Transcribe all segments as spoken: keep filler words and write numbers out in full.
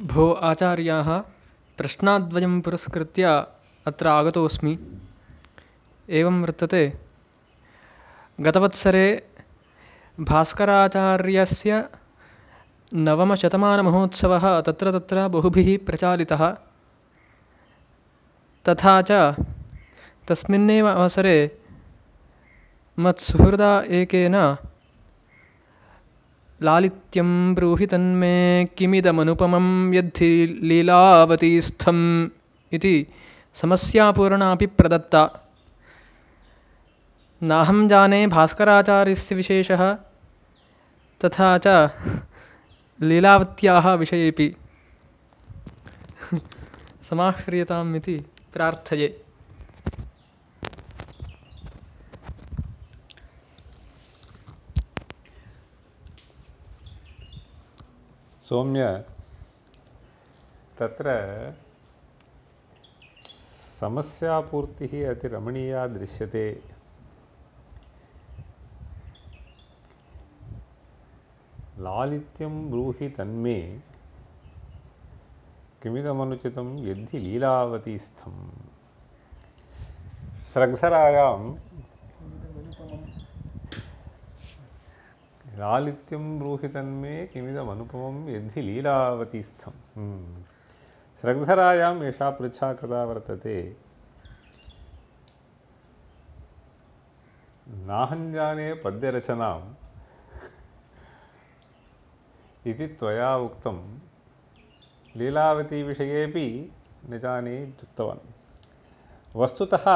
भो आचार्याः, प्रश्नाद्वयं पुरस्कृत्य अत्र आगतोऽस्मि। एवं वर्तते, गतवत्सरे भास्कराचार्यस्य नवमशतमानमहोत्सवः तत्र तत्र बहुभिः प्रचालितः, तथा च तस्मिन्नेव अवसरे मत्सुहृदा एकेन लालित्यं ब्रूहि तन्मे किमिदमनुपमं यद्धि लीलावतीस्थम् इति समस्यापूर्णापि प्रदत्ता। नाहं जाने भास्कराचार्यस्य विशेषः, तथा च लीलावत्याः विषयेऽपि। समाह्रियताम् इति प्रार्थये। सौम्य, तत्र समस्यापूर्तिः अतिरमणीया दृश्यते। लालित्यं ब्रूहि तन्मे किमिदमनुचितं यद्धि लीलावतीस्थं। श्रद्धरागां लालित्यं ब्रूहि तन्मे किमिदमनुपमं यद्धि लीलावतीस्थं। श्रद्धरायां एषा पृच्छा कृता वर्तते। नाहं जाने पद्यरचनां इति त्वया उक्तं, लीलावती विषयेऽपि न जाने इत्युक्तवान्। वस्तुतः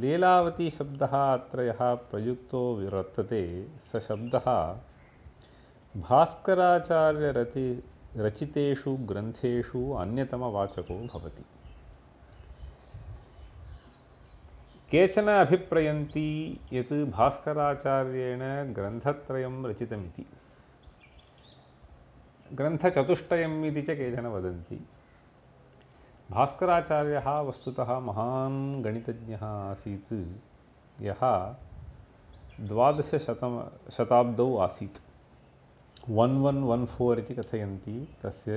लीलावती शब्दः अत्र यः प्रयुक्तो विवर्तते, स शब्दः भास्कराचार्यरचि रचितेषु ग्रन्थेषु अन्यतमवाचको भवति। केचन अभिप्रयन्ति यत् भास्कराचार्येण ग्रन्थत्रयं रचितमिति, ग्रन्थचतुष्टयम् इति च केचन वदन्ति। भास्कराचार्यः वस्तुतः महान् गणितज्ञः आसीत्, यः द्वादशशतम शताब्दौ आसीत्। वन् वन् वन् फोर् इति कथयन्ति तस्य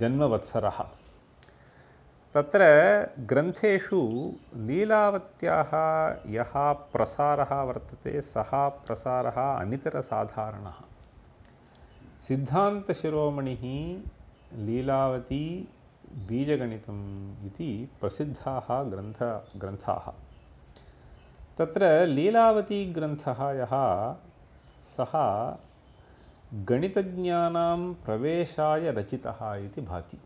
जन्मवत्सरः। तत्र ग्रन्थेषु लीलावत्याः यः प्रसारः वर्तते, सः प्रसारः अनितरसाधारणः। सिद्धान्तशिरोमणिः लीलावती बीजगणितम् इति प्रसिद्धाः ग्रन्थ ग्रन्थाः तत्र लीलावतीग्रन्थः यः, सः गणितज्ञानां प्रवेशाय रचितः इति भाति।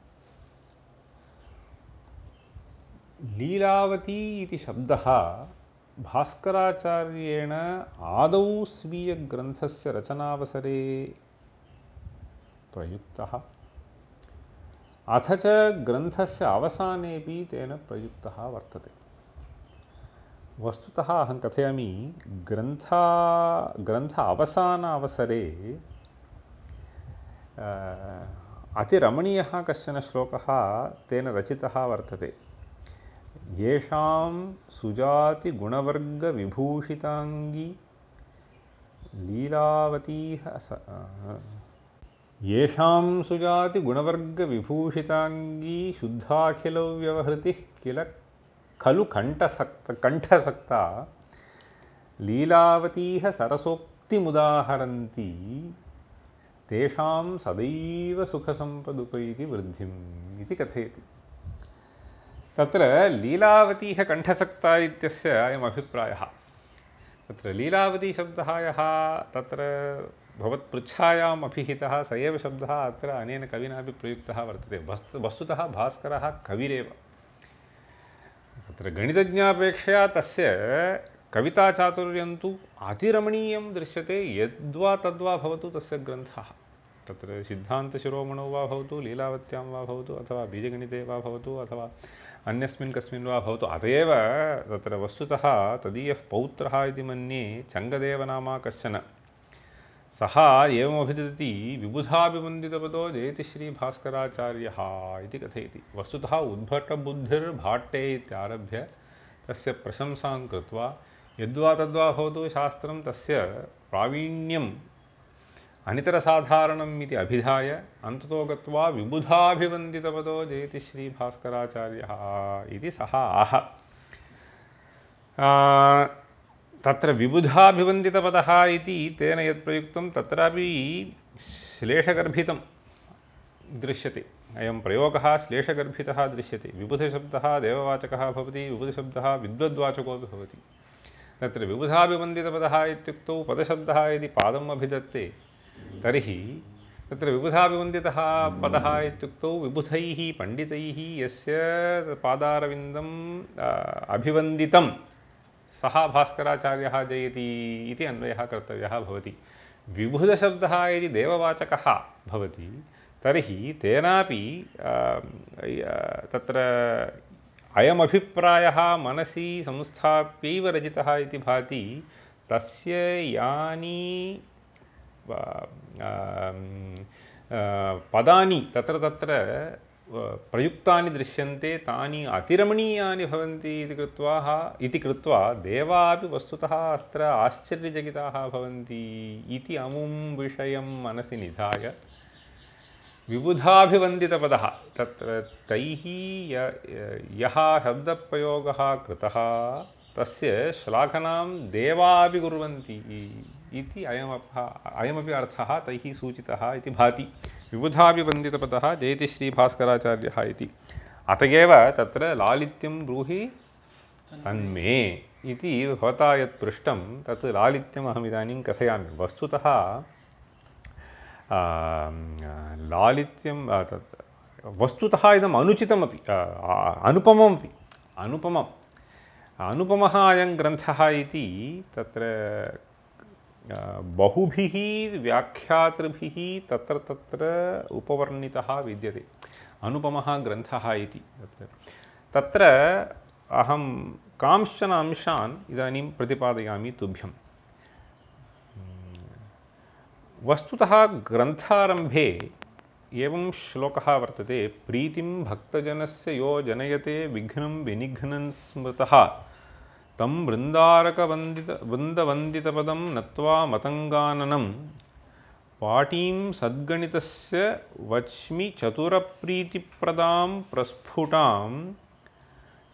लीलावती इति शब्दः भास्कराचार्येण आदौ स्वीयग्रन्थस्य रचनावसरे प्रयुक्तः, अथ च ग्रन्थस्य अवसानेऽपि तेन प्रयुक्तः वर्तते। वस्तुतः अहं कथयामि, ग्रन्था ग्रन्थ अवसानावसरे अतिरमणीयः कश्चन श्लोकः तेन रचितः वर्तते। येषां सुजातिगुणवर्गविभूषिताङ्गी लीलावती येषां सुजातिगुणवर्गविभूषिताङ्गी शुद्धाखिलव्यवहृतिः किल खलु कण्ठसक्त कण्ठसक्ता लीलावतीः सरसोक्तिमुदाहरन्ति, तेषां सदैव सुखसम्पदुपैति वृद्धिम् इति कथयति। तत्र लीलावतीः कण्ठसक्ता इत्यस्य अयम् अभिप्रायः। तत्र लीलावती शब्दः यः तत्र भवत्पृच्छायाम् अभिहितः, स एव शब्दः अत्र अनेन कविनापि प्रयुक्तः वर्तते। वस्तु वस्तुतः भास्करः कविरेव। तत्र गणितज्ञापेक्षया तस्य कविताचातुर्यं तु अतिरमणीयं दृश्यते। यद्वा तद्वा भवतु तस्य ग्रन्थः, तत्र सिद्धान्तशिरोमणौ वा भवतु, लीलावत्यां वा भवतु, अथवा बीजगणिते वा भवतु, अथवा अन्यस्मिन् कस्मिन् वा भवतु। अत एव तत्र वस्तुतः तदीयः पौत्रः इति मन्ये चङ्गदेवनामा कश्चन, सः एवमभिदति विबुधाभिवन्दितपदो जयति श्रीभास्कराचार्यः इति कथयति। वस्तुतः उद्भटबुद्धिर्भाट्टे इत्यारभ्य तस्य प्रशंसां कृत्वा यद्वा तद्वा भवतु शास्त्रं तस्य प्रावीण्यम् अनितरसाधारणम् इति अभिधाय अन्ततो गत्वा विबुधाभिवन्दितपदो जयति श्रीभास्कराचार्यः इति सः आह। तत्र विबुधाभिवन्दितपदः इति तेन यत् प्रयुक्तं तत्रापि श्लेषगर्भितं दृश्यते। अयं प्रयोगः श्लेषगर्भितः दृश्यते। विबुधशब्दः देववाचकः भवति, विबुधशब्दः विद्वद्वाचको भवति। तत्र विबुधाभिवन्दितपदः इत्युक्तौ पदशब्दः यदि पादम् अभिधत्ते तर्हि तत्र विबुधाभिवन्दितः पदः इत्युक्तौ विबुधैः पण्डितैः यस्य पादारविन्दम् अभिवन्दितं सः भास्कराचार्यः जयति इति अन्वयः कर्तव्यः भवति। विबुधशब्दः यदि देववाचकः भवति तर्हि तेनापि तत्र अयमभिप्रायः मनसि संस्थाप्यैव रचितः इति भाति। तस्य यानि पदानि तत्र तत्र प्रयुक्तानि दृश्यन्ते तानि अतिरमणीयानि भवन्ति इति कृत्वा इति कृत्वा देवा अपि वस्तुतः अत्र आश्चर्यजगिताः भवन्ति इति अमुं विषयं मनसि निधाय विबुधाभिवन्दितपदः तत्र तैः यः शब्दप्रयोगः कृतः तस्य श्लाघनां देवापि कुर्वन्ति इति अयमपि अर्थः तैः सूचितः इति भाति। विबुधाभिवन्दितपदः जयति श्रीभास्कराचार्यः इति। अत एव तत्र लालित्यं ब्रूहि तन्मे इति भवता यत् पृष्टं तत् लालित्यम् अहमिदानीं कथयामि। वस्तुतः लालित्यं वस्तुतः इदम् अनुचितमपि अनुपममपि अनुपमम् अनुपमः अयं ग्रन्थः इति तत्र बहुभिः व्याख्यातृभिः तत्र तत्र उपवर्णितः विद्यते। अनुपमः ग्रन्थः इति तत्र तत्र अहं कांश्चन अंशान् इदानीं प्रतिपादयामि तुभ्यम्। वस्तुतः ग्रन्थारम्भे एवं श्लोकः वर्तते। प्रीतिं भक्तजनस्य यो जनयते विघ्नं विनिघ्नं स्मृतः तं वृन्दारकवन्दित वृन्दवन्दितपदं नत्वा मतङ्गाननं पाटीं सद्गणितस्य वच्मि चतुरप्रीतिप्रदां प्रस्फुटां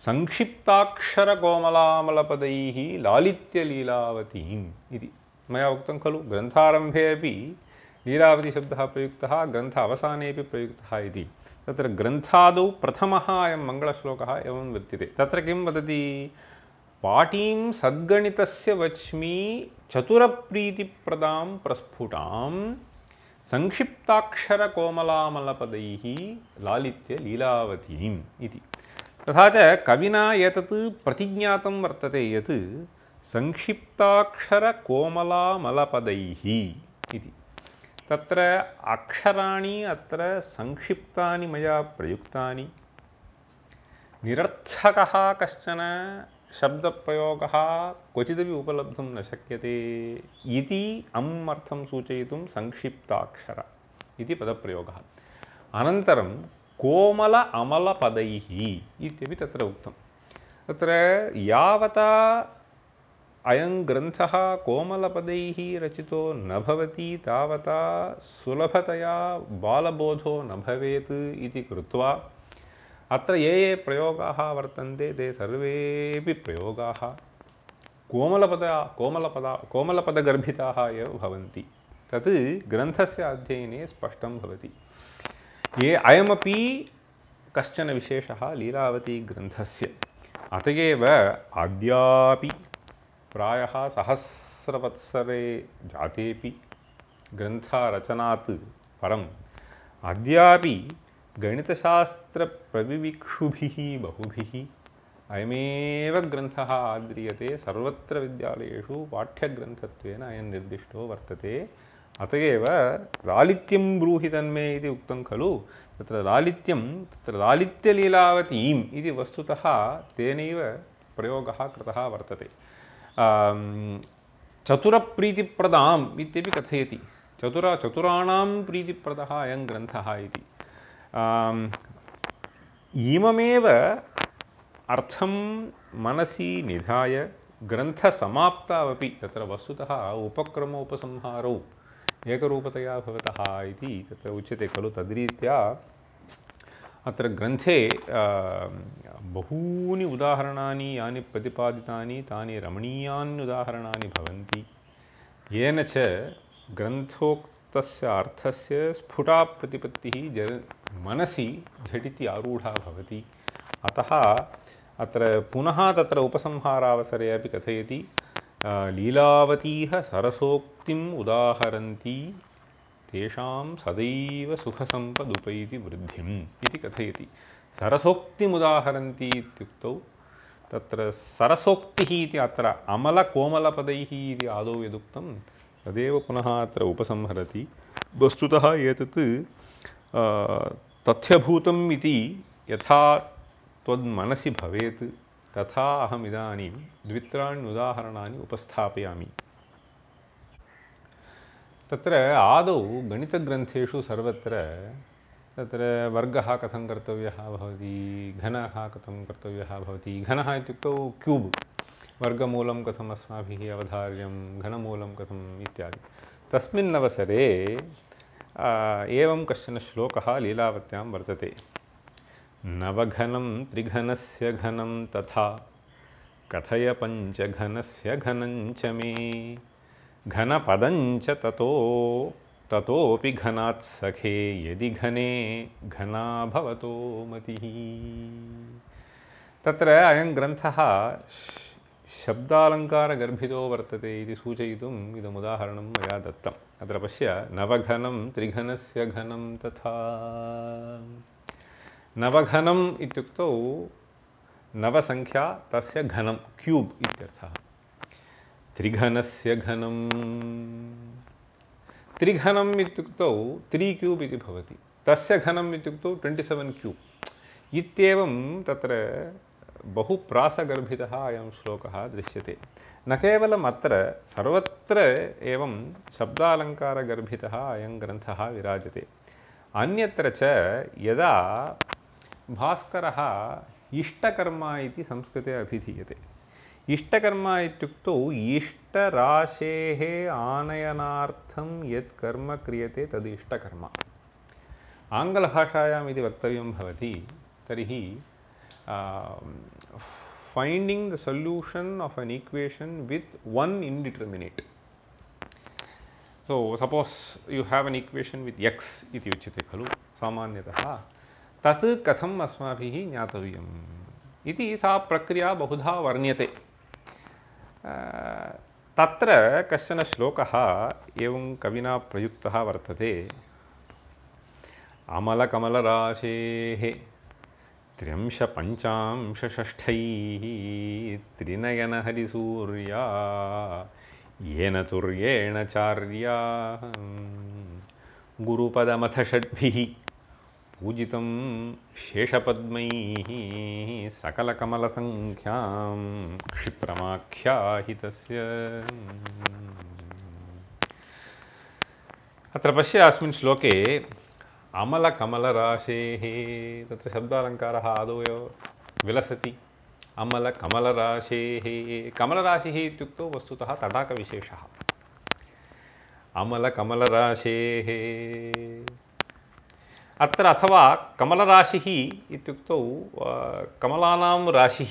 संक्षिप्ताक्षरकोमलामलपदैः लालित्यलीलावतीम् इति मया उक्तं खलु। ग्रन्थारम्भे अपि लीलावतीशब्दः प्रयुक्तः ग्रन्थ अवसानेऽपि प्रयुक्तः इति। तत्र ग्रन्थादौ प्रथमः अयं मङ्गलश्लोकः एवं वर्तते। तत्र किं वदति? पाटीं सद्गणितस्य वच्मि चतुरप्रीतिप्रदां प्रस्फुटां संक्षिप्ताक्षरकोमलामलपदैः लालित्यलीलावतीम् इति। तथा च कविना एतत् प्रतिज्ञातं वर्तते यत् संक्षिप्ताक्षर कोमलामलपदैः इति। तत्र अक्षराणि अत्र संक्षिप्तानि मया प्रयुक्तानि। निरर्थकः कश्चन शब्दप्रयोगः क्वचिदपि उपलब्धुं न शक्यते इति अम् अर्थं सूचयितुं संक्षिप्ताक्षर इति पदप्रयोगः। अनन्तरं कोमल अमलपदैः इत्यपि तत्र उक्तं। तत्र यावता अयं ग्रन्थः कोमलपदैः रचितो न भवति तावता सुलभतया बालबोधो न भवेत् इति कृत्वा अत्र ये ये प्रयोगाः वर्तन्ते ते सर्वेऽपि प्रयोगाः कोमलपद कोमलपद कोमलपदगर्भिताः एव भवन्ति। तत् ग्रन्थस्य अध्ययने स्पष्टं भवति। ये अयमपि कश्चन विशेषः लीलावतीग्रन्थस्य। अत एव अद्यापि प्रायः सहस्रवत्सरे जातेऽपि ग्रन्थरचनात् परम् अद्यापि गणितशास्त्रप्रविविक्षुभिः बहुभिः अयमेव ग्रन्थः आद्रियते। सर्वत्र विद्यालयेषु पाठ्यग्रन्थत्वेन अयं निर्दिष्टो वर्तते। अत एव लालित्यं ब्रूहि तन्मे इति उक्तं खलु। तत्र लालित्यं तत्र लालित्यलीलावतीम् इति वस्तुतः तेनैव प्रयोगः कृतः वर्तते। चतुरप्रीतिप्रदाम् इत्यपि कथयति। चतुर चतुराणां प्रीतिप्रदः अयं ग्रन्थः इति। इममेव अर्थं मनसि निधाय ग्रन्थसमाप्तावपि तत्र वस्तुतः उपक्रमोपसंहारौ एकरूपतया भवतः इति तत्र उच्यते खलु। तद्रीत्या अत्र ग्रन्थे बहूनि उदाहरणानि यानि प्रतिपादितानि तानि रमणीयानि उदाहरणानि भवन्ति, येन च ग्रन्थोक्तस्य अर्थस्य स्फुटा प्रतिपत्तिः जन मनसि झटिति आरूढा भवति। अतः अत्र पुनः तत्र उपसंहारावसरे अपि कथयति लीलावतीः सरसोक्तिम् उदाहरन्ति तेषां सदैव सुखसम्पदुपैति वृद्धिम् इति कथयति। सरसोक्तिम् उदाहरन्ति इत्युक्तौ तत्र सरसोक्तिः इति अत्र अमलकोमलपदैः इति आदौ यदुक्तं तदेव पुनः अत्र उपसंहरति। वस्तुतः एतत् तथ्यभूतम् इति यथा त्वद्मनसि भवेत् तथा अहमिदानीं द्वित्राणि उदाहरणानि उपस्थापयामि। तत्र आदौ गणितग्रन्थेषु सर्वत्र तत्र वर्गः कथं कर्तव्यः भवति, घनः कथं कर्तव्यः भवति, घनः इत्युक्तौ क्यूब्, वर्गमूलं कथम् अस्माभिः अवधार्यं, घनमूलं कथम् इत्यादि। तस्मिन्नवसरे एवं कश्चन श्लोकः लीलावत्यां वर्तते। नवघनं त्रिघनस्य घनं तथा कथय पञ्चघनस्य घनं च मे घनपदञ्च ततो ततोऽपि घनात् सखे यदि घने घना भवतो मतिः। तत्र अयं ग्रन्थः शब्दालङ्कारगर्भितो वर्तते इति सूचयितुम् इदमुदाहरणं मया दत्तम्। अत्र पश्य नवघनं त्रिघनस्य घनं तथा। नवघनम् इत्युक्तौ नवसङ्ख्या तस्य घनं क्यूब् इत्यर्थः। त्रिघनस्य घनं त्रिघनम् इत्युक्तौ त्रि क्यूब् इति भवति, तस्य घनम् इत्युक्तौ ट्वेण्टि सेवेन् क्यूब् इत्येवं तत्र बहु प्रासगर्भितः अयं श्लोकः दृश्यते। न केवलम् अत्र सर्वत्र एवं शब्दालङ्कारगर्भितः अयं ग्रन्थः विराजते। अन्यत्र च यदा भास्करः इष्टकर्मा इति संस्कृते अभिधीयते। इष्टकर्मा इत्युक्तौ इष्टराशेः आनयनार्थं यत् कर्म क्रियते तद् इष्टकर्म। आङ्ग्लभाषायाम् इति वक्तव्यं भवति तर्हि finding the solution of an equation with one indeterminate. So suppose you have an equation with X इति उच्यते खलु सामान्यतः, तत् कथम् अस्माभिः ज्ञातव्यम् इति सा प्रक्रिया बहुधा वर्ण्यते। तत्र कश्चन श्लोकः एवं कविना प्रयुक्तः वर्तते। अमलकमलराशेः त्र्यंशपञ्चांशषष्ठैः त्रिनयनहरिसूर्या येन तुर्येण चार्या गुरुपदमथ षड्भिः पूजितं शेषपद्मैः सकलकमलसङ्ख्यां क्षिप्रमाख्याहितस्य। अत्र पश्य अस्मिन् श्लोके अमलकमलराशेः तत्र शब्दालङ्कारः आदौ एव विलसति। अमलकमलराशेः कमलराशिः इत्युक्तौ वस्तुतः तडाकविशेषः। अमलकमलराशेः अत्र अथवा कमलराशिः इत्युक्तौ कमलानां राशिः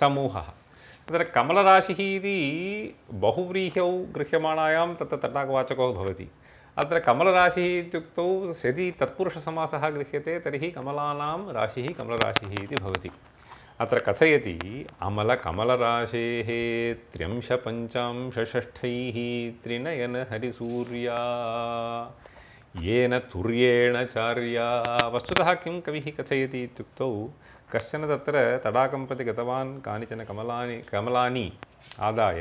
समूहः। तत्र कमलराशिः इति बहुव्रीह्यौ गृह्यमाणायां तत्र तडाकवाचको भवति। अत्र कमलराशिः इत्युक्तौ यदि तत्पुरुषसमासः गृह्यते तर्हि कमलानां राशिः कमलराशिः इति भवति। अत्र कथयति अमलकमलराशेः त्र्यंशपञ्चांशषष्ठैः त्रिनयनहरिसूर्या येन तुर्येण चार्या। वस्तुतः किं कविः कथयति इत्युक्तौ कश्चन तत्र तडाकं प्रति गतवान्, कानिचन कमलानि कमलानि आदाय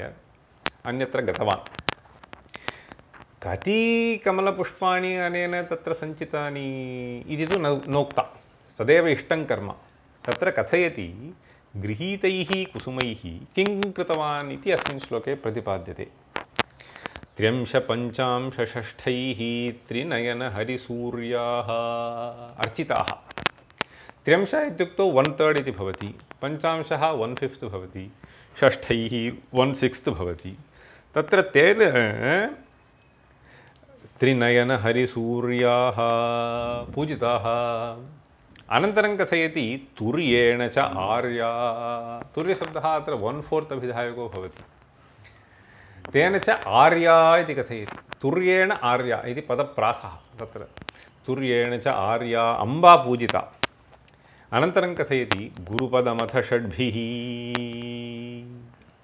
अन्यत्र गतवान्। कति कमलपुष्पाणि अनेन तत्र सञ्चितानि इति तु न नोक्ता, तदेव इष्टं कर्म। तत्र कथयति गृहीतैः कुसुमैः किं कृतवान् इति अस्मिन् श्लोके प्रतिपाद्यते। त्र्यंशपञ्चांशषष्ठैः त्रिनयनहरिसूर्याः अर्चिताः। त्र्यंश इत्युक्तौ वन् तर्ड् इति भवति, पञ्चांशः वन् फिफ्त् भवति, षष्ठैः वन् सिक्स्त् भवति। तत्र तेन त्रिनयन हरिसूर्याः पूजिताः। अनन्तरं कथयति तुर्येण च आर्या। तुर्यशब्दः अत्र वन फोर्थ अभिधायको भवति। तेन च आर्या इति कथयति। तुर्येण आर्या इति पदप्रासः तत्र। तुर्येण च आर्या अम्बा पूजिता। अनन्तरं कथयति गुरुपदमथ षड्भिः।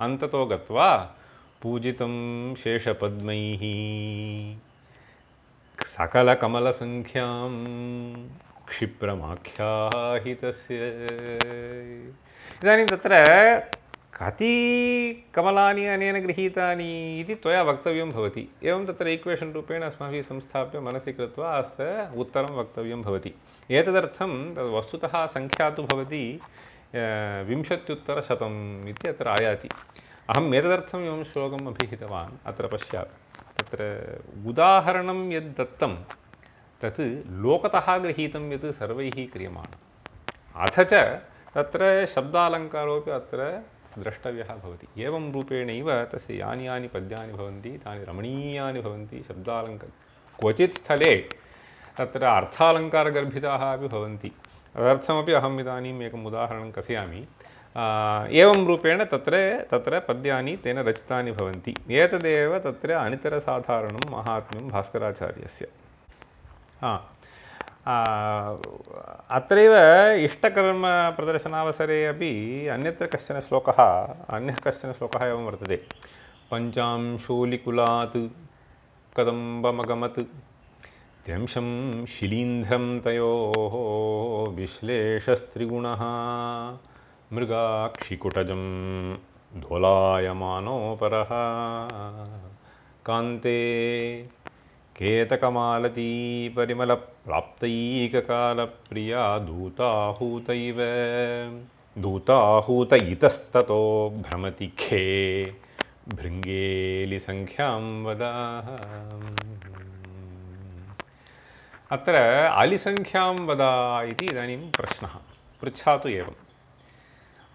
अन्ततो गत्वा पूजितं शेषपद्मैः सकलकमलसंख्यां क्षिप्रमाख्याहितस्य। इदानीं तत्र कति कमलानि अनेन गृहीतानि इति त्वया वक्तव्यं भवति। एवं तत्र इक्वेशन् रूपेण अस्माभिः संस्थाप्य मनसि कृत्वा अस्य उत्तरं वक्तव्यं भवति। एतदर्थं तद् वस्तुतः संख्या तु भवति विंशत्युत्तरशतम् इति अत्र आयाति। अहम् एतदर्थम् एवं श्लोकम् अभिहितवान्। अत्र पश्यामि तत्र उदाहरणं यद् दत्तं तत् लोकतः गृहीतं यत् सर्वैः क्रियमाणम्। अथ च तत्र शब्दालङ्कारोऽपि अत्र द्रष्टव्यः भवति। एवं रूपेणैव तस्य यानि यानि पद्यानि भवन्ति तानि रमणीयानि भवन्ति शब्दालङ्कार। क्वचित् स्थले तत्र अर्थालङ्कारगर्भिताः अपि भवन्ति। तदर्थमपि अहम् इदानीम् एकम् उदाहरणं कथयामि। एवं रूपेण तत्र तत्र पद्यानि तेन रचितानि भवन्ति। एतदेव तत्र अनितरसाधारणं महात्म्यं भास्कराचार्यस्य। हा अत्रैव इष्टकर्मप्रदर्शनावसरे अपि अन्यत्र कश्चन श्लोकः अन्यः कश्चन श्लोकः एवं वर्तते। पञ्चांशूलिकुलात् कदम्बमगमत् त्र्यंशं शिलीन्द्रं तयोः विश्लेषस्त्रिगुणः मृगाक्षिकुटजं दोलायमानोपरः कान्ते केतकमालती परिमलप्राप्तैककालप्रिया दूताहूतैव दूताहूत इतस्ततो भ्रमति खे भृङ्गेलिसङ्ख्यां वदाः। अत्र अलिसङ्ख्यां वद इति इदानीं प्रश्नः पृच्छातु। एवम्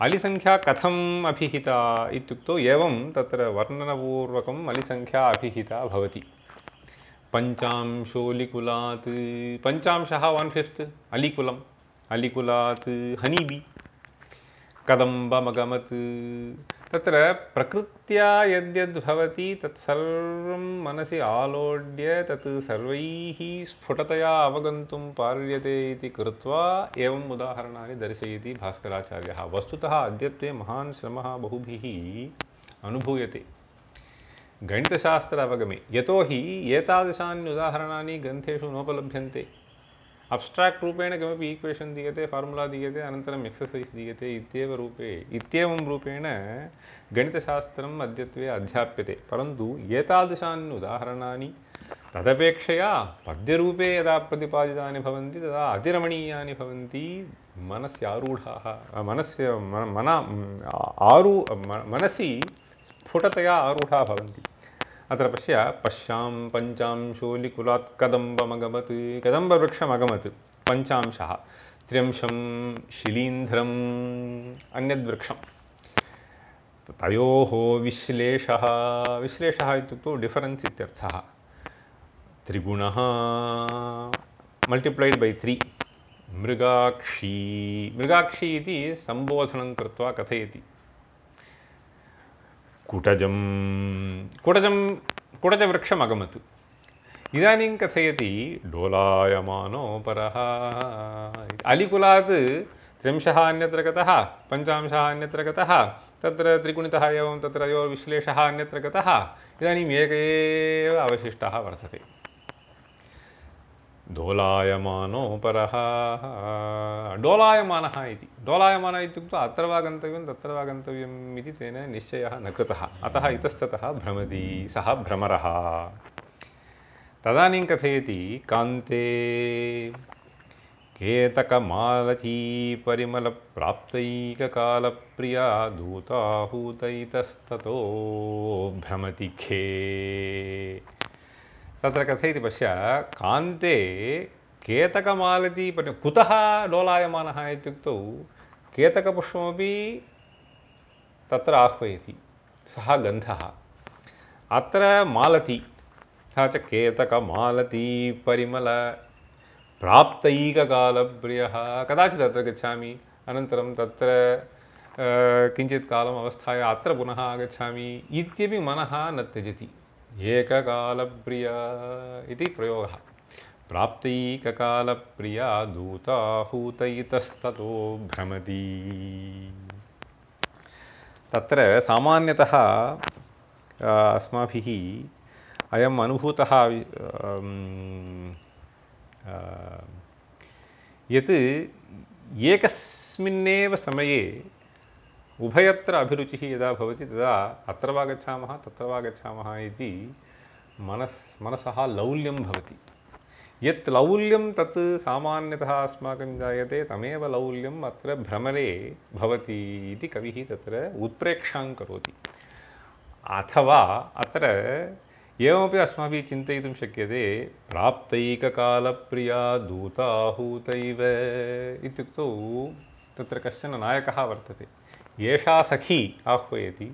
अलिसंख्या कथम् अभिहिता इत्युक्तौ एवं तत्र वर्णनपूर्वकम् अलिसंख्या अभिहिता भवति। पञ्चांशोलिकुलात् पञ्चांशः वन फिफ्थ अलिकुलम् अलिकुलात् हनीबी कदम्बमगमत्। तत्र प्रकृत्या यद्यद्भवति तत्सर्वं मनसि आलोड्य तत् सर्वैः स्फुटतया अवगन्तुं पार्यते इति कृत्वा एवम् उदाहरणानि दर्शयति भास्कराचार्यः। वस्तुतः अद्यत्वे महान् श्रमः बहुभिः अनुभूयते गणितशास्त्र अवगमे। यतो हि एतादृशानि उदाहरणानि ग्रन्थेषु नोपलभ्यन्ते। अब्स्ट्राक्ट् रूपेण किमपि इक्वेशन् दीयते फार्मुला दीयते अनन्तरम् एक्ससैस् दीयते इत्येव रूपे इत्येवं रूपेण गणितशास्त्रम् अद्यत्वे अध्याप्यते। परन्तु एतादृशानि उदाहरणानि तदपेक्षया पद्यरूपे यदा प्रतिपादितानि भवन्ति तदा अतिरमणीयानि भवन्ति। मनसि आरूढाः मनस्य मन आरू मनसि स्फुटतया आरूढाः भवन्ति। अत्र पश्य पश्यां पञ्चांशोलिकुलात् कदम्बमगमत् कदम्बवृक्षमगमत् पञ्चांशः त्र्यंशं शिलीन्ध्रम् अन्यद्वृक्षं तयोः विश्लेषः विश्लेषः इत्युक्तौ डिफरेन्स् इत्यर्थः। त्रिगुणः मल्टिप्लैड् बै त्रि मृगाक्षी मृगाक्षी इति सम्बोधनं कृत्वा कथयति। कुटजं कुटजं कुटजवृक्षमगमत् इदानीं कथयति डोलायमानोपरः। अलिकुलात् त्रिंशः अन्यत्र गतः पञ्चांशः अन्यत्र गतः तत्र त्रिगुणितः एवं तत्र यो विश्लेषः अन्यत्र गतः। इदानीम् एक एव अवशिष्टः वर्तते दोलायमानोपरः डोलायमानः इति। डोलायमानः इत्युक्ते अत्र वा गन्तव्यं तत्र वा गन्तव्यम् इति तेन निश्चयः न कृतः। अतः इतस्ततः भ्रमति सः भ्रमरः। तदानीं कथयति कान्ते केतकमालती परिमलप्राप्तैककालप्रिया दूताहूतैतस्ततो भ्रमति खे। तत्र कथयति पश्य कान्ते केतकमालती परि कुतः डोलायमानः इत्युक्तौ केतकपुष्पमपि तत्र आह्वयति सः गन्धः। अत्र मालती तथा च केतकमालती परिमल प्राप्तैककालभ्रियः कदाचित् तत्र गच्छामि, अनन्तरं तत्र किञ्चित् कालम् अवस्थाय अत्र पुनः आगच्छामि इत्यपि मनः न त्यजति। एककालप्रिया इति प्रयोगः। प्राप्तैककालप्रिया दूताहूतैतस्ततो भ्रमति। तत्र सामान्यतः अस्माभिः अयम् अनुभूतः यत् एकस्मिन्नेव समये उभयत्र अभिरुचिः यदा भवति तदा अत्र वा गच्छामः तत्र वा गच्छामः इति मनस् मनसः लौल्यं भवति। यत् लौल्यं तत् सामान्यतः अस्माकं जायते तमेव लौल्यम् अत्र भ्रमरे भवति इति कविः तत्र उत्प्रेक्षां करोति। अथवा अत्र एवमपि अस्माभिः चिन्तयितुं शक्यते प्राप्तैककालप्रिया दूताहूतैव इत्युक्तौ तत्र कश्चन नायकः वर्तते, एषा सखी आह्वयति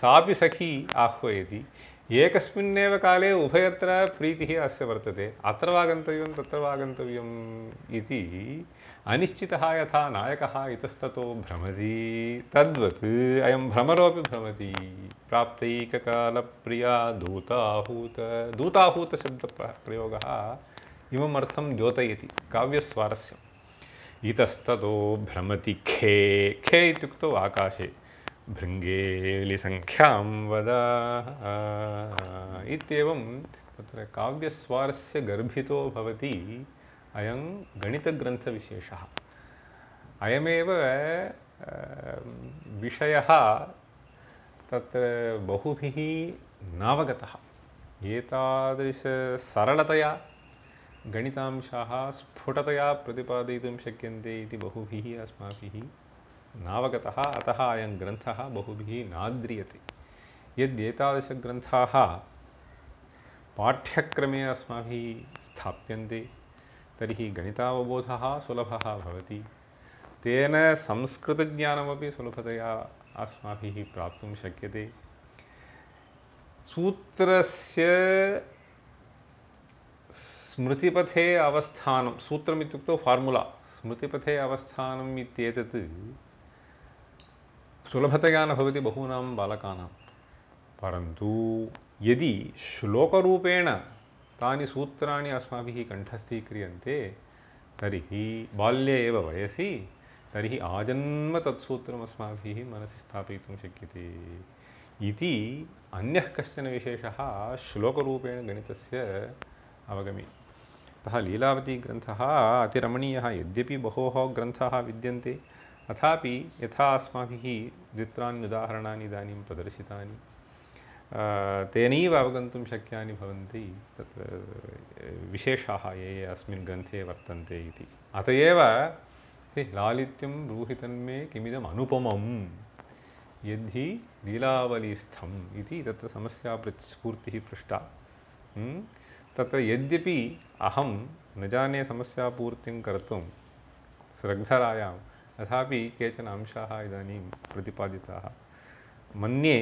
सापि सखी आह्वयति, एकस्मिन्नेव काले उभयत्र प्रीतिः अस्य वर्तते, अत्र वा गन्तव्यं तत्र वा गन्तव्यम् इति अनिश्चितः यथा नायकः इतस्ततो भ्रमति तद्वत् अयं भ्रमरोऽपि भ्रमति। प्राप्तैककालप्रिया दूताहूत दूताहूतशब्दप्रयोगः इमम् अर्थं द्योतयति काव्यस्वारस्यम्। इतस्ततो भ्रमति खे खे इत्युक्तौ आकाशे, भृङ्गेलिसङ्ख्यां वद इत्येवं तत्र काव्यस्वारस्य गर्भितो भवति अयं गणितग्रन्थविशेषः। अयमेव विषयः तत्र बहुभिः नावगतः। एतादृश सरलतया गणितांशाः स्फुटतया प्रतिपादयितुं शक्यन्ते इति बहुभिः अस्माभिः नावगतः। अतः अयं ग्रन्थः बहुभिः नाद्रियते। यद्येतादृशग्रन्थाः पाठ्यक्रमे अस्माभिः स्थाप्यन्ते तर्हि गणितावबोधः सुलभः भवति, तेन संस्कृतज्ञानमपि सुलभतया अस्माभिः प्राप्तुं शक्यते। सूत्रस्य स्मृतिपथे अवस्थानं, सूत्रमित्युक्तौ फार्मुला, स्मृतिपथे अवस्थानम् इत्येतत् सुलभतया न भवति बहूनां बालकानां, परन्तु यदि श्लोकरूपेण तानि सूत्राणि अस्माभिः कण्ठस्थीक्रियन्ते तर्हि बाल्ये एव वयसि तर्हि आजन्म तत्सूत्रम् अस्माभिः मनसि स्थापयितुं शक्यते इति अन्यः कश्चन विशेषः श्लोकरूपेण गणितस्य अवगमे। अतः लीलावतीग्रन्थः अतिरमणीयः। यद्यपि बहवः ग्रन्थाः विद्यन्ते तथापि यथा अस्माभिः द्वित्राणि उदाहरणानि इदानीं प्रदर्शितानि तेनैव अवगन्तुं शक्यानि भवन्ति तत्र विशेषाः ये ये अस्मिन् ग्रन्थे वर्तन्ते इति। अत एव लालित्यं ब्रूहितन्मे किमिदम् अनुपमं यद्धि लीलावलीस्थम् इति तत्र समस्या स्फूर्तिः पृष्टा। तत्र यद्यपि अहं न जाने समस्यापूर्तिं कर्तुं श्रद्धरायां तथापि केचन अंशाः इदानीं प्रतिपादिताः, मन्ये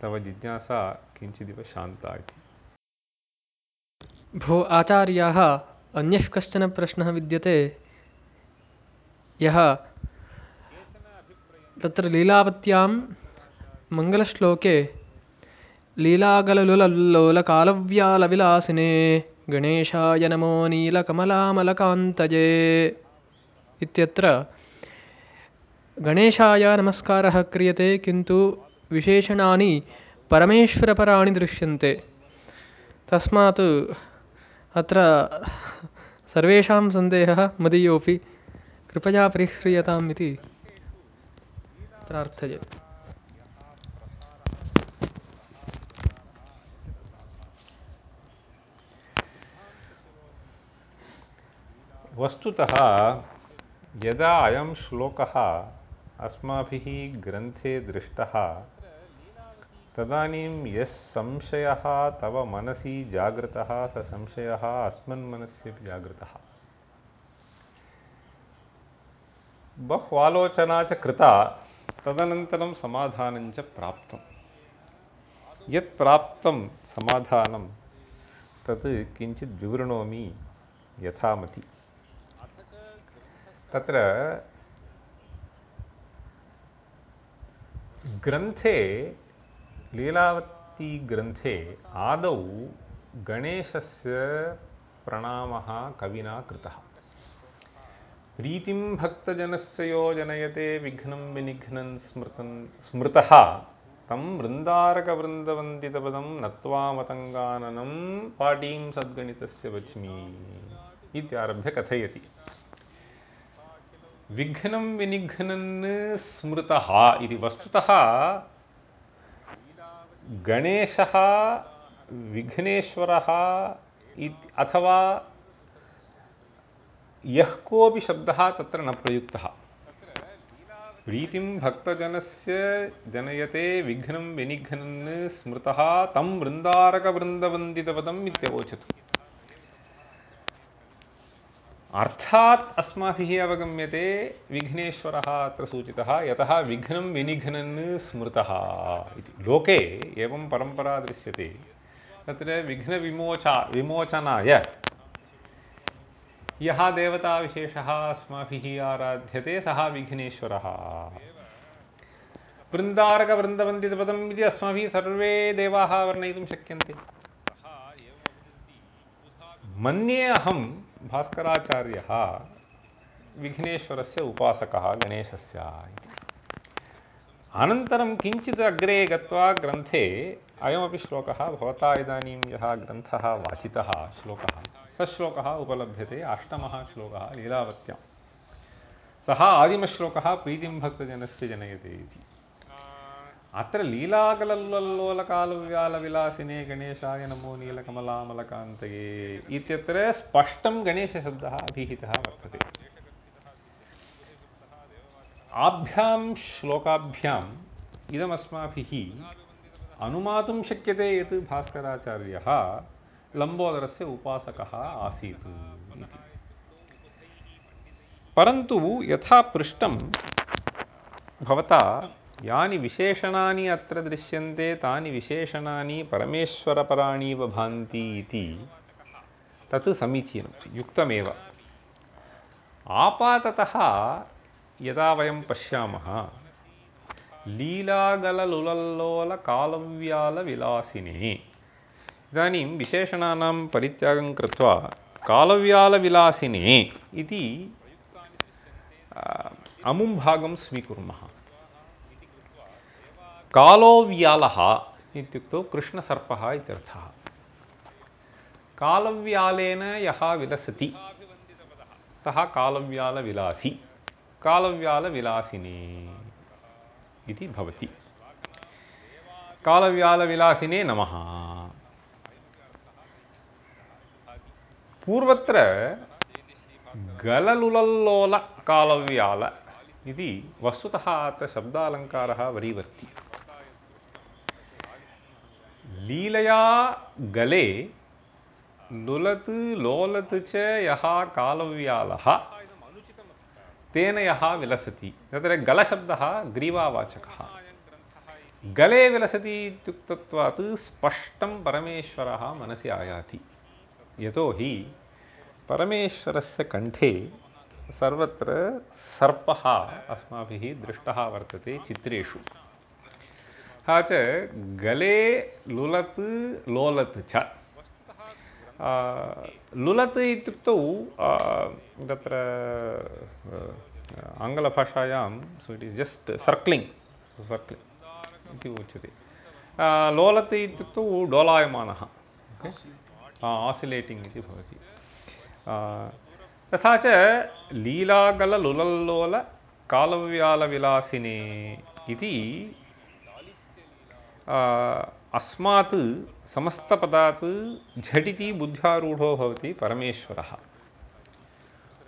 तव जिज्ञासा किञ्चिदिव शान्ता इति। भो आचार्याः, अन्यः कश्चन प्रश्नः विद्यते यः तत्र लीलावत्यां मङ्गलश्लोके लीलागललुलल्लोलकालव्यालविलासिने गणेशाय नमो नीलकमलामलकान्तये इत्यत्र गणेशाय नमस्कारः क्रियते किन्तु विशेषणानि परमेश्वरपराणि दृश्यन्ते। तस्मात् अत्र सर्वेषां सन्देहः मदीयोऽपि, कृपया परिह्रियताम् इति प्रार्थये। वस्तुतः यदा अयं श्लोकः अस्माभिः ग्रन्थे दृष्टः तदानीं यः संशयः तव मनसि जागृतः सः संशयः अस्मन् मनस्यपि जागृतः। बहुवालोचना च कृता, तदनन्तरं समाधानं च प्राप्तं। यत् प्राप्तं समाधानं तत् किञ्चित् विवृणोमि यथामति। तत्र ग्रन्थे लीलावती ग्रन्थे आदौ गणेशस्य प्रणामः कविना कृतः। प्रीतिं भक्तजनस्य यो जनयते विघ्नं विनिघ्नं स्मृतं स्मृतः तं वृन्दारकवृन्दवन्दितपदं नत्वा मतङ्गाननं पाटीं सद्गणितस्य वच्मि इत्यारभ्य कथयति। विघ्नं विनिघ्नं स्मृतः इति वस्तुतः गणेशः विघ्नेश्वरः इति अथवा यः कोऽपि शब्दः तत्र न प्रयुक्तः। प्रीतिं भक्तजनस्य जनयते विघ्नं विनिघ्नं स्मृतः तं वृन्दारकवृन्दवन्दितपदम् इत्यवोचत्। अर्थात् अस्माभिः अवगम्यते विघ्नेश्वरः अत्र सूचितः, यतः विघ्नं विनिघ्नं स्मृतः इति। लोके एवं परम्परा दृश्यते। तत्र विघ्नविमोचा विमोचनाय यः देवताविशेषः अस्माभिः आराध्यते सः विघ्नेश्वरः। वृन्दारकवृन्दवन्दितपदम् इति अस्माभिः सर्वे देवाः वर्णयितुं शक्यन्ते। मन्ये अहं भास्कराचार्यः विघ्नेश्वरस्य उपासकः गणेशस्य इति। अनन्तरं किञ्चित् अग्रे गत्वा ग्रन्थे अयमपि श्लोकः भवता इदानीं यः ग्रन्थः वाचितः श्लोकः सः श्लोकः उपलभ्यते। अष्टमः श्लोकः लीलावत्यां, सः आदिमश्लोकः प्रीतिं भक्तजनस्य जनयते इति। अत्र लीलाकलल्लोलकालव्यालविलासिने गणेशाय नमो नीलकमलामलकान्तये इत्यत्र स्पष्टं गणेशशब्दः अभिहितः वर्तते। आभ्यां श्लोकाभ्याम् इदमस्माभिः अनुमातुं शक्यते यत् भास्कराचार्यः लंबोदरस्य उपासकः आसीत् इति। परन्तु यथा पृष्टं भवता यानि विशेषणानि अत्र दृश्यन्ते तानि विशेषणानि परमेश्वरपराणीव भान्ति इति। तत् समीचीनं युक्तमेव। आपाततः यदा वयं पश्यामः लीलागललुलल्लोलकालव्यालविलासिने, इदानीं विशेषणानां परित्यागं कृत्वा कालव्यालविलासिने इति अमुं भागं स्वीकुर्मः। कालोव्यालः इत्युक्तौ कृष्णसर्पः इत्यर्थः। कालव्यालेन यः विलसति सः कालव्यालविलासी कालव्यालविलासिने इति भवति। कालव्यालविलासिने नमः। पूर्वत्र गललुलल्लोल कालव्याल इति वस्तुतः अत्र शब्दालङ्कारः वरीवर्ति। लीलया गले लुलत् लोलत् च यः कालव्यालः तेन यः विलसति। तत्र गलशब्दः ग्रीवावाचकः। गले विलसति इत्युक्तत्वात् स्पष्टं परमेश्वरः मनसि आयाति। यतोहि परमेश्वरस्य कण्ठे सर्वत्र सर्पः अस्माभिः दृष्टः वर्तते चित्रेषु। तथा च गले लुलत् लोलत् च। लुलत् इत्युक्तौ तत्र आङ्ग्लभाषायां so it is just circling circling इति उच्यते। लोलत् इत्युक्तौ डोलायमानः आसिलेटिङ्ग् इति भवति। तथा च लीलागललुलल्लोल कालव्यालविलासिने इति अस्मात् समस्तपदात् झटिति बुद्ध्यारूढो भवति परमेश्वरः।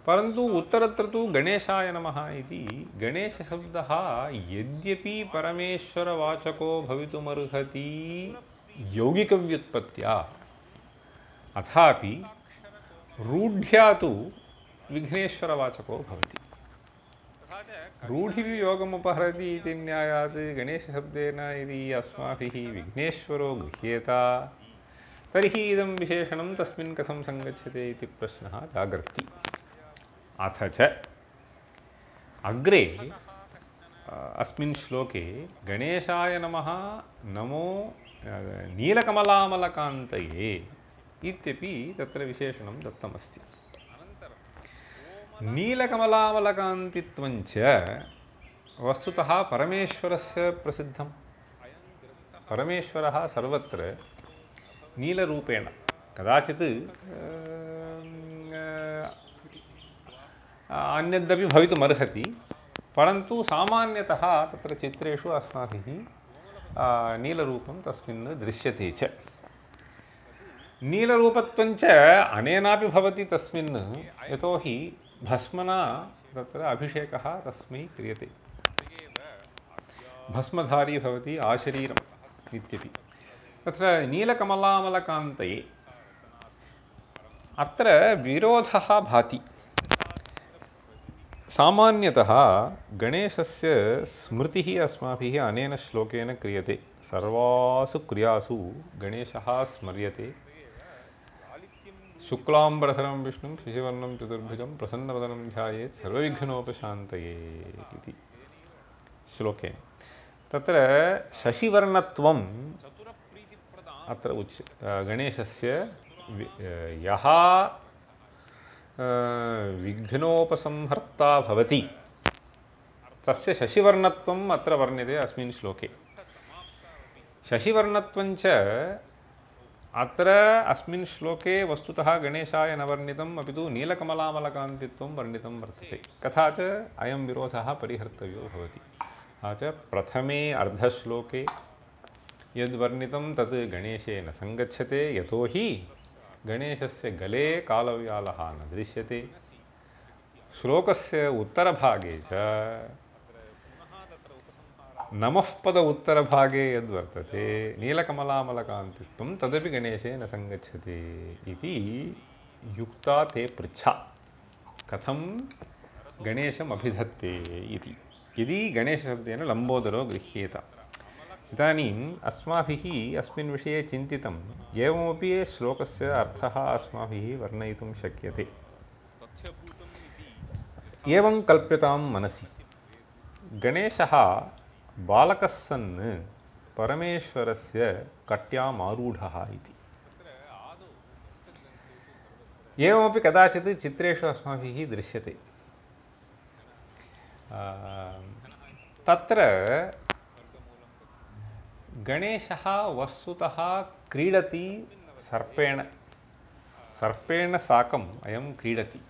परन्तु उत्तरत्र तु गणेशाय नमः इति गणेशशब्दः यद्यपि परमेश्वरवाचको भवितुमर्हति यौगिकव्युत्पत्त्या, अथापि रूढ्या तु विघ्नेश्वरवाचको भवति। रूढिवियोगमुपहरति इति न्यायात् गणेशशब्देन यदि अस्माभिः विघ्नेश्वरो गृह्येत तर्हि इदं विशेषणं तस्मिन् कथं सङ्गच्छते इति प्रश्नः जागर्ति। अथ च अग्रे अस्मिन् श्लोके गणेशाय नमः नमो नीलकमलामलकान्तये इत्यपि तत्र विशेषणं दत्तमस्ति। नीलकमलामलकान्तित्वञ्च वस्तुतः परमेश्वरस्य प्रसिद्धं। परमेश्वरः सर्वत्र नीलरूपेण, कदाचित् अन्यदपि भवितुमर्हति, परन्तु सामान्यतः तत्र चित्रेषु अस्माभिः नीलरूपं तस्मिन् दृश्यते च। नीलरूपत्वञ्च अनेनापि भवति तस्मिन्, यतोहि भस्मना तत्र अभिषेकः तस्मै क्रियते। भस्मधारी भवति आशरीरम् इत्यपि। तत्र नीलकमलामलकान्तये अत्र विरोधः भाति। सामान्यतः गणेशस्य स्मृतिः अस्माभिः अनेन श्लोकेन क्रियते। सर्वासु क्रियासु गणेशः स्मर्यते। शुक्लाम्बरधरं विष्णुं शशिवर्णं चतुर्भुजं प्रसन्नवदनं ध्यायेत् सर्वविघ्नोपशान्तये इति श्लोके तत्र शशिवर्णत्वम् अत्र उच्यते। गणेशस्य यः विघ्नोपसंहर्ता भवति तस्य शशिवर्णत्वम् अत्र वर्ण्यते अस्मिन् श्लोके। शशिवर्णत्वञ्च अत्र अस्मिन् श्लोके वस्तुतः गणेशाय न वर्णितम्, अपि तु नीलकमलामलकान्तित्वं वर्णितं वर्तते। कथा च अयं विरोधः परिहर्तव्यो भवति। तथा च प्रथमे अर्धश्लोके यद्वर्णितं तत् गणेशे न सङ्गच्छते, यतोहि गणेशस्य गले कालव्यालः न दृश्यते। श्लोकस्य उत्तरभागे च नमःपद उत्तरभागे यद्वर्तते नीलकमलामलकान्तित्वं तदपि गणेशे न सङ्गच्छते इति युक्ता ते पृच्छा कथं गणेशम् अभिधत्ते इति। यदि गणेशशब्देन लम्बोदरो गृह्येत। इदानीम् अस्माभिः अस्मिन् विषये चिन्तितम्, एवमपि श्लोकस्य अर्थः अस्माभिः वर्णयितुं शक्यते। एवं कल्प्यतां मनसि, गणेशः बालकस्सन् परमेश्वरस्य कट्यामारूढः इति। एवमपि कदाचित् चित्रेषु अस्माभिः दृश्यते। तत्र गणेशः वस्तुतः क्रीडति सर्पेण, सर्पेण साकम् अयं क्रीडति।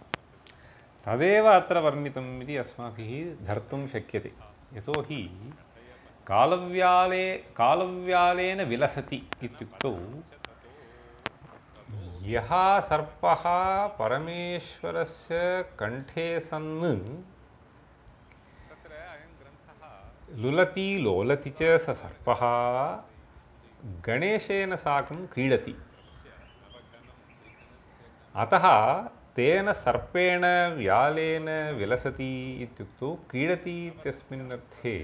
तदेव अत्र वर्णितम् इति अस्माभिः धर्तुं शक्यते, यतोहि कालव्याले कालव्यालेन विलसति इत्युक्तौ यः सर्पः परमेश्वरस्य कण्ठे सन् लुलति लोलति च स सर्पः गणेशेन साकं क्रीडति। अतः तेन सर्पेण व्यालेन विलसति इत्युक्तौ क्रीडति इत्यस्मिन् अर्थे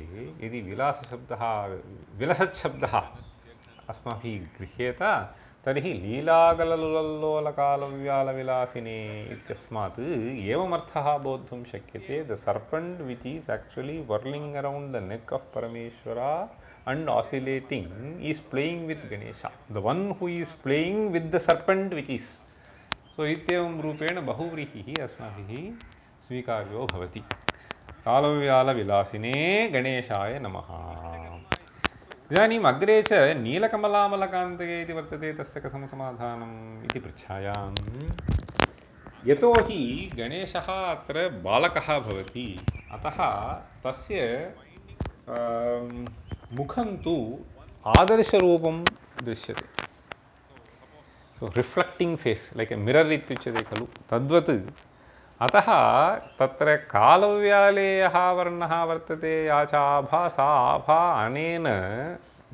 यदि विलासशब्दः विलसच्छब्दः अस्माभिः गृह्येत तर्हि लीलागललुलल्लोलकालव्यालविलासिने इत्यस्मात् एवमर्थः बोद्धुं शक्यते। The serpent which is actually whirling around the neck of Parameshwara and oscillating is playing with Ganesha, the one who is playing with the serpent which is. So इत्येवं रूपेण बहुव्रीहिः अस्माभिः स्वीकार्यो भवति। कालव्यालविलासिने गणेशाय नमः। इदानीम् अग्रे च नीलकमलामलकान्तये इति वर्तते, तस्य कथं समाधानम् इति पृच्छायां, यतोहि गणेशः अत्र बालकः भवति अतः तस्य मुखं तु आदर्शरूपं दृश्यते। So reflecting face like a mirror इत्युच्यते खलु, तद्वत्। अतः तत्र कालव्यालेयः वर्णः वर्तते, या च आभा सा आभा अनेन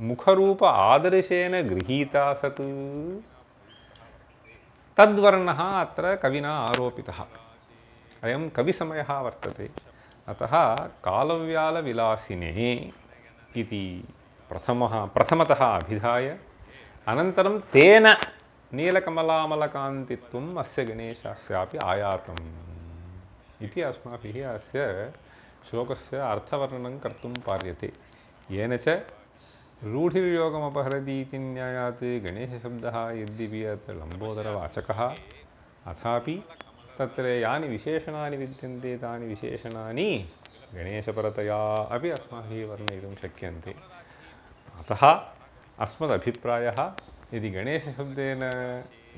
मुखरूप आदर्शेन गृहीता सत् तद्वर्णः अत्र कविना आरोपितः। अयं कविसमयः वर्तते। अतः कालव्यालविलासिने इति प्रथमः प्रथमतः अभिधाय अनन्तरं तेन नीलकमलामलकान्तित्वम् अस्य गणेशस्यापि आयातम् इति अस्माभिः अस्य श्लोकस्य अर्थवर्णनं कर्तुं पार्यते। येन च रूढिर्योगमपहरति इति न्यायात् गणेशशब्दः यद्यपि अत्र लम्बोदरवाचकः अथापि तत्र यानि विशेषणानि विद्यन्ते तानि विशेषणानि गणेशपरतया अपि अस्माभिः वर्णयितुं शक्यन्ते। अतः अस्मदभिप्रायः यदि गणेशशब्देन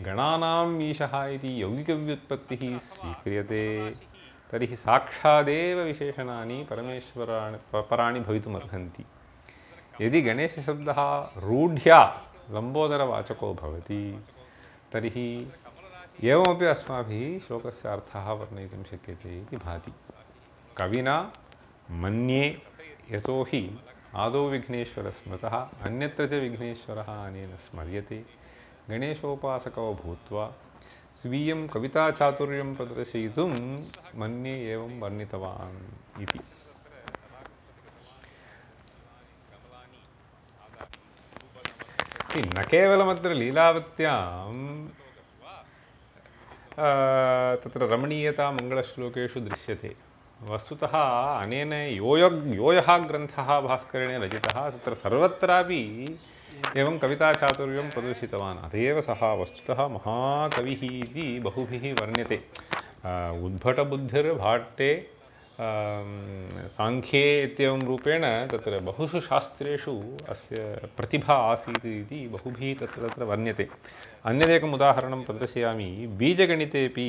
गणानाम् ईशः इति यौगिकव्युत्पत्तिः स्वीक्रियते तर्हि साक्षादेव विशेषणानि परमेश्वराणि पराणि भवितुमर्हन्ति। यदि गणेशशब्दः रूढ्या लम्बोदरवाचको भवति तर्हि एवमपि अस्माभिः श्लोकस्य अर्थः वर्णयितुं शक्यते इति भाति। कविना मन्ये यतो हि आदौ विघ्नेश्वरस्मृतः अन्यत्र च विघ्नेश्वरः अनेन स्मर्यते। गणेशोपासको भूत्वा स्वीयं कविताचातुर्यं प्रदर्शयितुं मन्ये एवं वर्णितवान् इति। न केवलमत्र लीलावत्यां तत्र रमणीयता मङ्गलश्लोकेषु दृश्यते। वस्तुतः अनेन योयग योयः ग्रन्थः भास्करेण रचितः तत्र सर्वत्रापि एवं कविताचातुर्यं प्रदर्शितवान्। अत एव सः वस्तुतः महाकविः इति बहुभिः वर्ण्यते। उद्भटबुद्धिर्भाट्टे साङ्ख्ये इत्येवं रूपेण तत्र बहुषु शास्त्रेषु अस्य प्रतिभा आसीत् इति बहुभिः तत्र तत्र वर्ण्यते। अन्यदेकम् उदाहरणं प्रदर्शयामि। बीजगणितेऽपि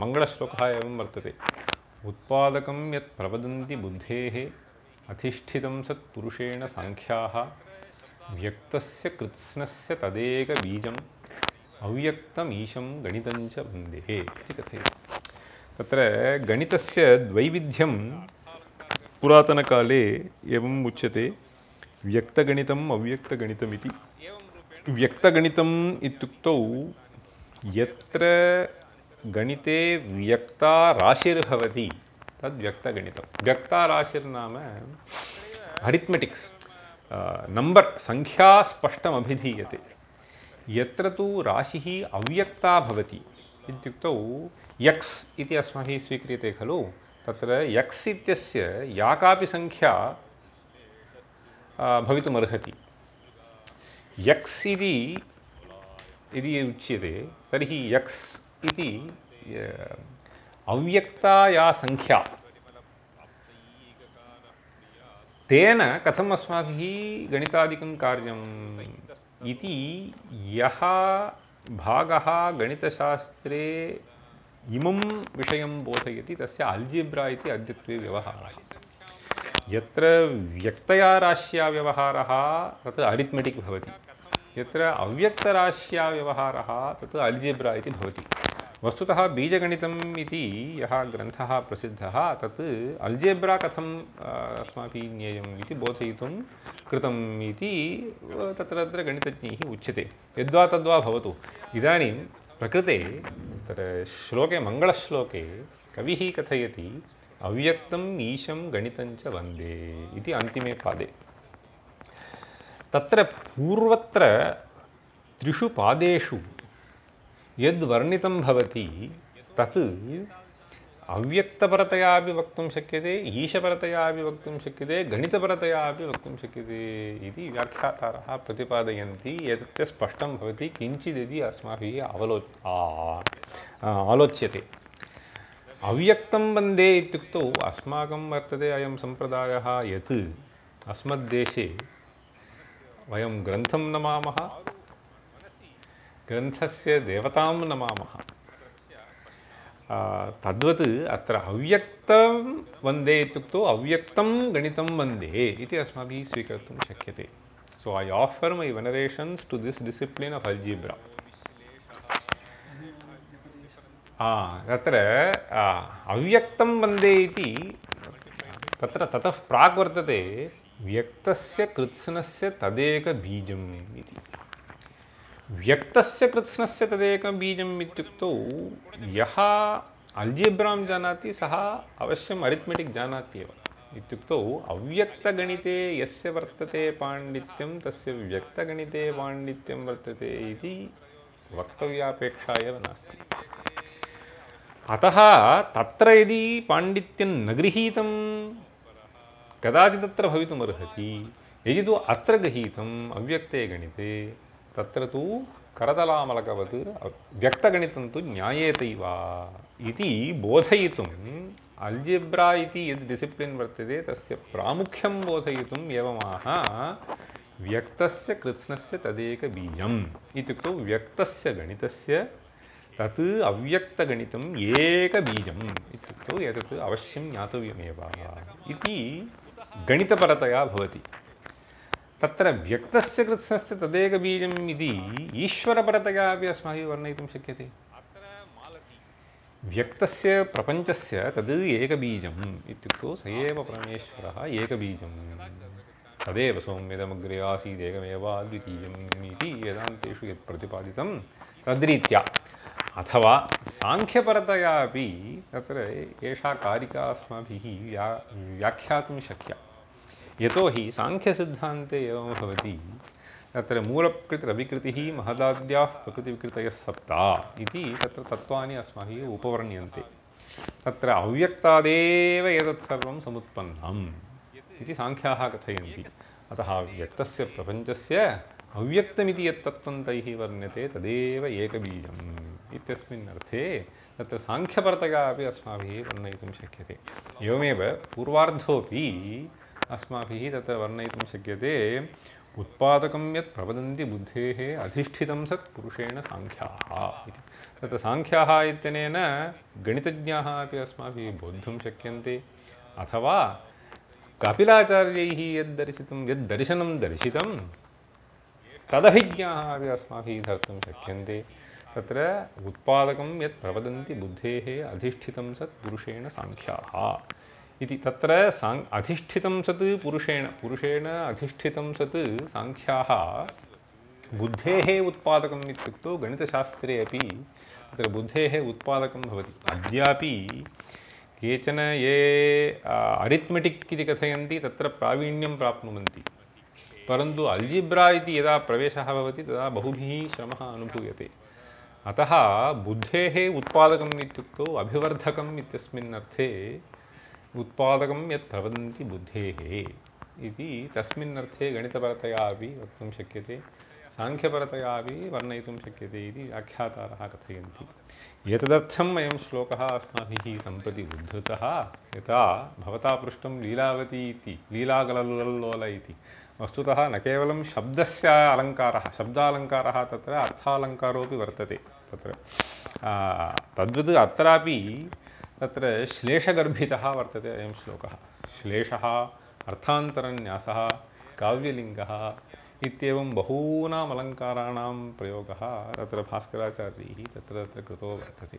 मंगलश्लोकः एवं वर्तते। उत्पादकं यत् प्रवदन्ति बुद्धेः अधिष्ठितं सत्पुरुषेण साङ्ख्याः व्यक्तस्य कृत्स्नस्य तदेकबीजम् अव्यक्तमीशं गणितं च वन्दे इति कथयति। तत्र गणितस्य द्वैविध्यं पुरातनकाले एवम् उच्यते व्यक्तगणितम् अव्यक्तगणितमिति। व्यक्तगणितम् इत्युक्तौ यत्र गणिते व्यक्ता राशिर्भवति तद्व्यक्तगणितं। व्यक्ता राशिर्नाम अरिथमेटिक्स् नम्बर् संख्या स्पष्टमभिधीयते। यत्र तु राशिः अव्यक्ता भवति इत्युक्तौ यक्स् इति अस्माभिः स्वीक्रियते खलु। तत्र यक्स् इत्यस्य या कापि संख्या भवितुमर्हति। यक्स् इति यदि उच्यते तर्हि यक्स् इति अव्यक्ता या संख्या तेन कथम् अस्माभिः गणितादिकं कार्यम् इति यः भागः गणितशास्त्रे इमं विषयं बोधयति तस्य अल्जिब्रा इति अद्यत्वे व्यवहारः। यत्र व्यक्तया राश्या व्यवहारः तत्र अरिथमेटिक् भवति। यत्र अव्यक्तराश्या व्यवहारः तत्र अल्जिब्रा इति भवति। वस्तुतः बीजगणितम् इति यः ग्रन्थः प्रसिद्धः तत् अल्जेब्रा कथम् अस्माभिः ज्ञेयम् इति बोधयितुं कृतम् इति तत्र तत्र गणितज्ञैः उच्यते। यद्वा तद्वा भवतु। इदानीं प्रकृते तत्र श्लोके मङ्गलश्लोके कविः कथयति अव्यक्तम् ईशं गणितं च वन्दे इति अन्तिमे पादे। तत्र पूर्वत्र त्रिषु पादेषु यद्वर्णितं भवति तत् अव्यक्तपरतया अपि वक्तुं शक्यते ईशपरतया अपि वक्तुं शक्यते गणितपरतया अपि वक्तुं शक्यते इति व्याख्यातारः प्रतिपादयन्ति। एतस्य स्पष्टं भवति किञ्चिदिति अस्माभिः अवलोच्य आलोच्यते। अव्यक्तं वन्दे इत्युक्तौ अस्माकं वर्तते अयं सम्प्रदायः यत् अस्मद्देशे वयं ग्रन्थं नमामः ग्रन्थस्य देवतां नमामः। तद्वत् अत्र अव्यक्तं वन्दे इत्युक्तौ अव्यक्तं गणितं वन्दे इति अस्माभिः स्वीकर्तुं शक्यते। So I offer my venerations to this discipline of algebra. तत्र अव्यक्तं वन्दे इति तत्र ततः प्राक् वर्तते व्यक्तस्य कृत्स्नस्य तदेकबीजम् इति। व्यक्तस्य कृत्स्नस्य तदेकं बीजम् इत्युक्तौ यः अल्जिब्रां जानाति सः अवश्यम् अरिथमेटिक् जानात्येव। इत्युक्तौ अव्यक्तगणिते यस्य वर्तते पाण्डित्यं तस्य व्यक्तगणिते पाण्डित्यं वर्तते इति वक्तव्यापेक्षा एव नास्ति। अतः तत्र यदि पाण्डित्यं न गृहीतं कदाचित् तत्र भवितुमर्हति। यदि तु अत्र गृहीतम् अव्यक्ते गणिते तत्र तु करतलामलकवत् व्यक्तगणितं तु ज्ञायेतैव इति बोधयितुम् अल्जिब्रा इति यद् डिसिप्लिन् वर्तते तस्य प्रामुख्यं बोधयितुम् एवमाह व्यक्तस्य कृत्स्नस्य तदेकबीजम् इत्युक्तौ व्यक्तस्य गणितस्य तत् अव्यक्तगणितम् एकबीजम् इत्युक्तौ एतत् अवश्यं ज्ञातव्यमेव इति गणितपरतया भवति। तत्र व्यक्तस्य कृत्स्नस्य तदेकबीजम् इति ईश्वरपरतया अपि अस्माभिः वर्णयितुं शक्यते। व्यक्तस्य प्रपञ्चस्य तद् एकबीजम् इत्युक्तौ स एव परमेश्वरः एकबीजम् तदेव सौम्यदमग्रे आसीदेकमेव अद्वितीयम् इति वेदान्तेषु यत् प्रतिपादितं तद्रीत्या। अथवा साङ्ख्यपरतया अपि तत्र एषा कारिका अस्माभिः व्या व्याख्यातुं शक्या। यतोहि साङ्ख्यसिद्धान्ते एवं भवति तत्र मूलकृत् रविकृतिः महदाद्याः प्रकृतिविकृतयः सप्ता इति तत्र तत्त्वानि अस्माभिः उपवर्ण्यन्ते। तत्र अव्यक्तादेव एतत्सर्वं समुत्पन्नम् इति साङ्ख्याः कथयन्ति। अतः व्यक्तस्य प्रपञ्चस्य अव्यक्तमिति यत्तत्त्वं तैः वर्ण्यते तदेव एकबीजम् इत्यस्मिन् अर्थे तत्र साङ्ख्यपरतया अपि अस्माभिः वर्णयितुं शक्यते। एवमेव पूर्वार्धोऽपि अस्माभिः तत्र वर्णयितुं शक्यते। उत्पादकं यत् प्रवदन्ति बुद्धेः अधिष्ठितं सत् पुरुषेण साङ्ख्याः इति। तत्र साङ्ख्याः इत्यनेन गणितज्ञाः अपि अस्माभिः बोद्धुं शक्यन्ते। अथवा कपिलाचार्यैः यद्दर्शितं यद्दर्शनं दर्शितं तदभिज्ञाः अपि अस्माभिः धर्तुं शक्यन्ते। तत्र उत्पादकं यत् प्रवदन्ति बुद्धेः अधिष्ठितं सत् पुरुषेण साङ्ख्याः इति। तत्र सां अधिष्ठितं सत् पुरुषेण पुरुषेण अधिष्ठितं सत् साङ्ख्याः बुद्धेः उत्पादकम् इत्युक्तौ गणितशास्त्रे अपि तत्र बुद्धेः उत्पादकं भवति। अद्यापि केचन ये अरिथमेटिक् इति कथयन्ति तत्र प्रावीण्यं प्राप्नुवन्ति, परन्तु अल्जिब्रा इति यदा प्रवेशः भवति तदा बहुभिः श्रमः अनुभूयते। अतः बुद्धेः उत्पादकम् इत्युक्तौ अभिवर्धकम् इत्यस्मिन् अर्थे उत्पादकं यत् प्रवदन्ति बुद्धेः इति तस्मिन् अर्थे गणितपरतया अपि वक्तुं शक्यते, साङ्ख्यपरतया अपि वर्णयितुं शक्यते इति व्याख्यातारः कथयन्ति। एतदर्थम् अयं श्लोकः अस्माभिः सम्प्रति उद्धृतः। यथा भवता पृष्टं लीलावती इति लीलागलल्लोल इति वस्तुतः न केवलं शब्दस्य अलङ्कारः शब्दालङ्कारः तत्र अर्थालङ्कारोऽपि वर्तते। तत्र तद्वद् अत्रापि तत्र श्लेषगर्भितः वर्तते अयं श्लोकः। श्लेषः अर्थान्तरन्यासः काव्यलिङ्गः इत्येवं बहूनाम् अलङ्काराणां प्रयोगः तत्र भास्कराचार्यैः तत्र तत्र कृतो वर्तते।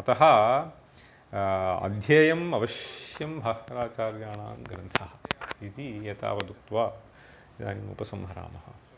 अतः अध्येयम् अवश्यं भास्कराचार्याणां ग्रन्थः इति एतावदुक्त्वा इदानीम् उपसंहरामः।